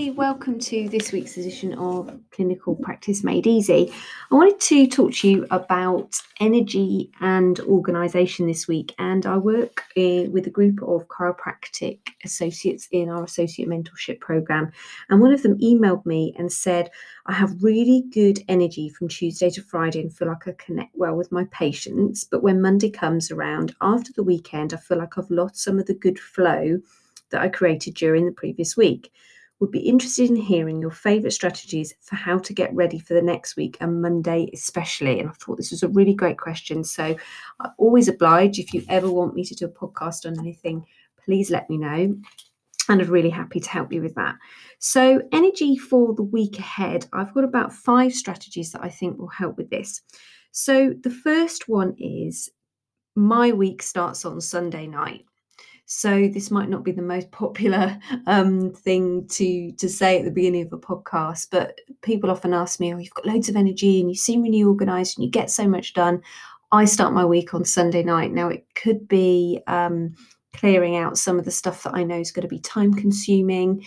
Hi, welcome to this week's edition of Clinical Practice Made Easy. I wanted to talk to you about energy and organisation this week, and I work with a group of chiropractic associates in our associate mentorship programme, and one of them emailed me and said, I have really good energy from Tuesday to Friday and feel like I connect well with my patients, but when Monday comes around after the weekend, I feel like I've lost some of the good flow that I created during the previous week. Would be interested in hearing your favourite strategies for how to get ready for the next week and Monday especially. And I thought this was a really great question. So I always oblige. If you ever want me to do a podcast on anything, please let me know. And I'm really happy to help you with that. So energy for the week ahead. I've got about 5 strategies that I think will help with this. So the first one is my week starts on Sunday night. So this might not be the most popular thing to say at the beginning of a podcast, but people often ask me, oh, you've got loads of energy and you seem really organised and you get so much done. I start my week on Sunday night. Now, it could be clearing out some of the stuff that I know is going to be time consuming,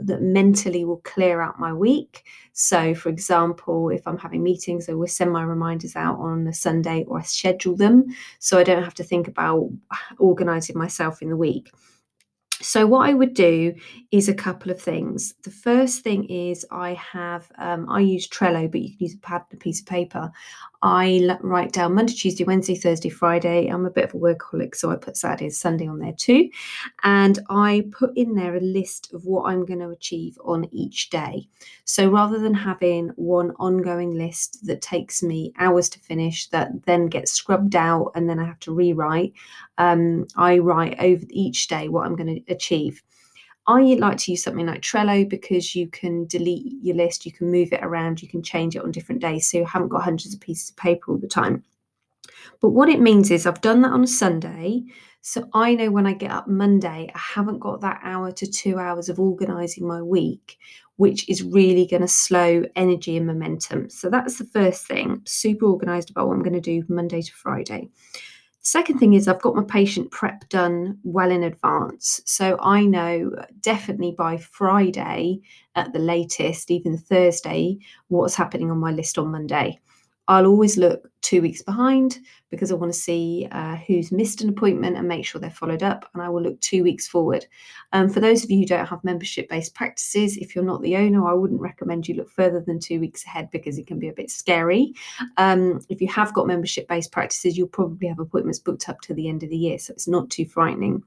that mentally will clear out my week. So, for example, if I'm having meetings, I will send my reminders out on a Sunday or I schedule them so I don't have to think about organising myself in the week. So what I would do is a couple of things. The first thing is I use Trello, but you can use a pad and a piece of paper. I write down Monday, Tuesday, Wednesday, Thursday, Friday. I'm a bit of a workaholic, so I put Saturday and Sunday on there too. And I put in there a list of what I'm going to achieve on each day. So rather than having one ongoing list that takes me hours to finish, that then gets scrubbed out and then I have to rewrite, I write over each day what I'm going to achieve. I like to use something like Trello because you can delete your list, you can move it around, you can change it on different days, so you haven't got hundreds of pieces of paper all the time. But what it means is I've done that on a Sunday, so I know when I get up Monday, I haven't got that hour to 2 hours of organising my week, which is really going to slow energy and momentum. So that's the first thing, super organised about what I'm going to do Monday to Friday. Second thing is I've got my patient prep done well in advance. So I know definitely by Friday at the latest, even Thursday, what's happening on my list on Monday. I'll always look 2 weeks behind because I want to see who's missed an appointment and make sure they're followed up. And I will look 2 weeks forward. For those of you who don't have membership-based practices, if you're not the owner, I wouldn't recommend you look further than 2 weeks ahead because it can be a bit scary. If you have got membership-based practices, you'll probably have appointments booked up to the end of the year. So it's not too frightening.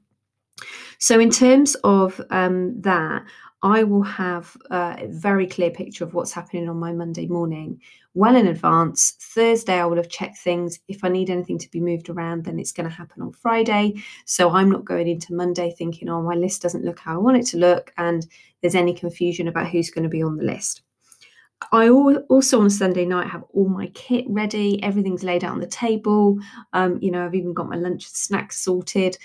So in terms of that, I will have a very clear picture of what's happening on my Monday morning well in advance. Thursday, I will have checked things. If I need anything to be moved around, then it's going to happen on Friday. So I'm not going into Monday thinking, oh, my list doesn't look how I want it to look, and there's any confusion about who's going to be on the list. I also on Sunday night have all my kit ready. Everything's laid out on the table. I've even got my lunch and snacks sorted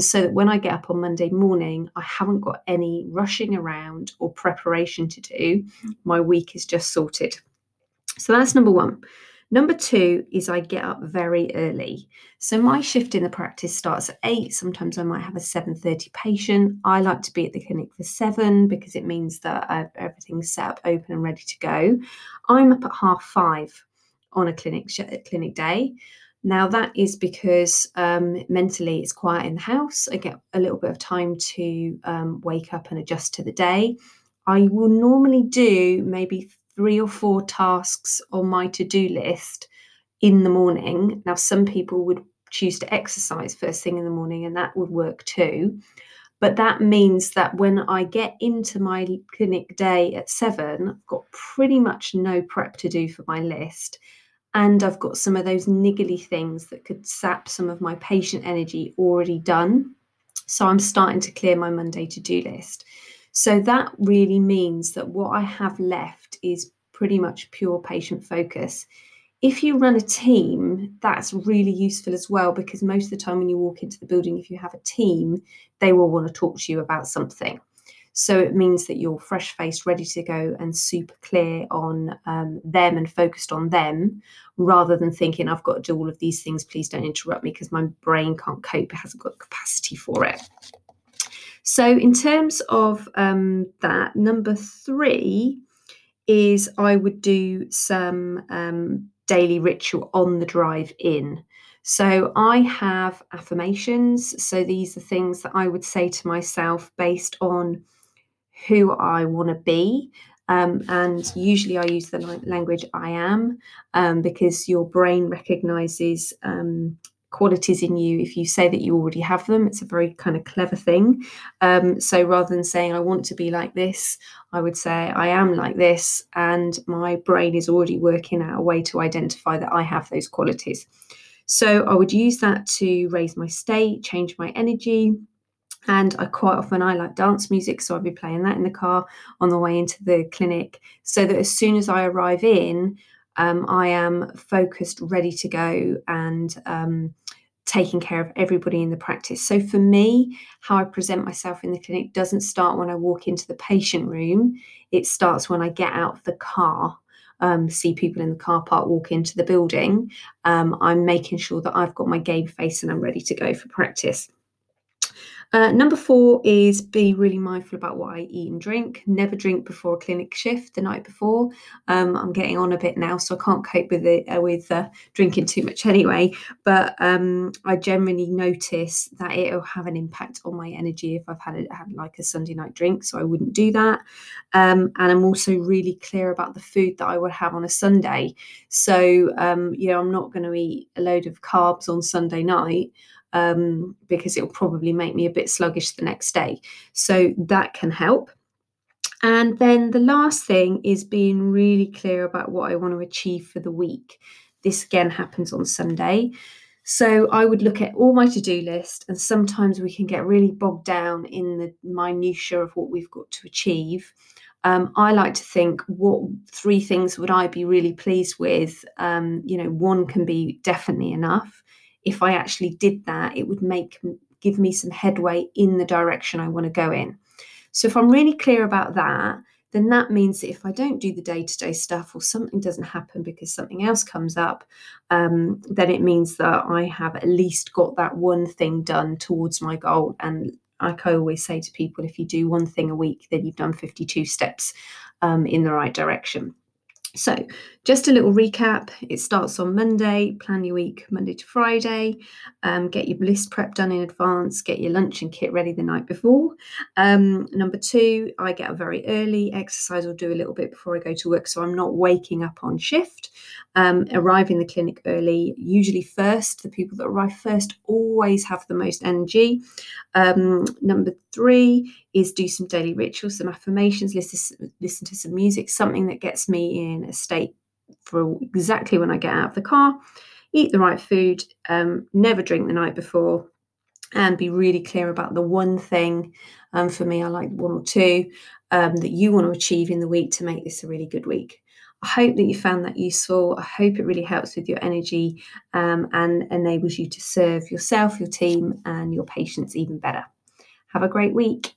so that when I get up on Monday morning, I haven't got any rushing around or preparation to do. My week is just sorted. So that's number one. Number two is I get up very early. So my shift in the practice starts at 8. Sometimes I might have a 7:30 patient. I like to be at the clinic for 7 because it means that everything's set up, open and ready to go. I'm up at 5:30 on a clinic day. Now that is because mentally it's quiet in the house. I get a little bit of time to wake up and adjust to the day. I will normally do maybe 3 or 4 tasks on my to-do list in the morning. Now, some people would choose to exercise first thing in the morning, and that would work too. But that means that when I get into my clinic day at 7, I've got pretty much no prep to do for my list. And I've got some of those niggly things that could sap some of my patient energy already done. So I'm starting to clear my Monday to-do list. So that really means that what I have left is pretty much pure patient focus. If you run a team, that's really useful as well, because most of the time when you walk into the building, if you have a team, they will want to talk to you about something. So it means that you're fresh-faced, ready to go and super clear on them and focused on them, rather than thinking, I've got to do all of these things, please don't interrupt me because my brain can't cope, it hasn't got capacity for it. So in terms of that, number three is I would do some daily ritual on the drive in. So I have affirmations. So these are things that I would say to myself based on who I want to be. And usually I use the language I am, because your brain recognises qualities in you if you say that you already have them. It's a very kind of clever thing. So rather than saying I want to be like this, I would say I am like this, and my brain is already working out a way to identify that I have those qualities. So I would use that to raise my state, change my energy. And I like dance music, so I'd be playing that in the car on the way into the clinic, so that as soon as I arrive in, I am focused, ready to go, and taking care of everybody in the practice. So for me, how I present myself in the clinic doesn't start when I walk into the patient room. It starts when I get out of the car, see people in the car park, walk into the building. I'm making sure that I've got my game face and I'm ready to go for practice. Number four is be really mindful about what I eat and drink. Never drink before a clinic shift the night before. I'm getting on a bit now, so I can't cope with it with drinking too much anyway. But I generally notice that it'll have an impact on my energy if I've had like a Sunday night drink, so I wouldn't do that. And I'm also really clear about the food that I would have on a Sunday. So I'm not going to eat a load of carbs on Sunday night, because it'll probably make me a bit sluggish the next day. So that can help. And then the last thing is being really clear about what I want to achieve for the week. This again happens on Sunday. So I would look at all my to-do list, and sometimes we can get really bogged down in the minutiae of what we've got to achieve. I like to think, what three things would I be really pleased with? One can be definitely enough. If I actually did that, it would give me some headway in the direction I want to go in. So if I'm really clear about that, then that means that if I don't do the day-to-day stuff, or something doesn't happen because something else comes up, then it means that I have at least got that one thing done towards my goal. And like I always say to people, if you do one thing a week, then you've done 52 steps in the right direction. So just a little recap, it starts on Monday, plan your week Monday to Friday, get your list prep done in advance, get your lunch and kit ready the night before. Number two, I get up very early, exercise or do a little bit before I go to work, so I'm not waking up on shift. Arrive in the clinic early, usually first. The people that arrive first always have the most energy. Number three is do some daily rituals, some affirmations, listen to some music, something that gets me in a state for exactly when I get out of the car. Eat the right food, never drink the night before, and be really clear about the one thing. For me, I like one or two that you want to achieve in the week to make this a really good week. I hope that you found that useful. I hope it really helps with your energy and enables you to serve yourself, your team, and your patients even better. Have a great week.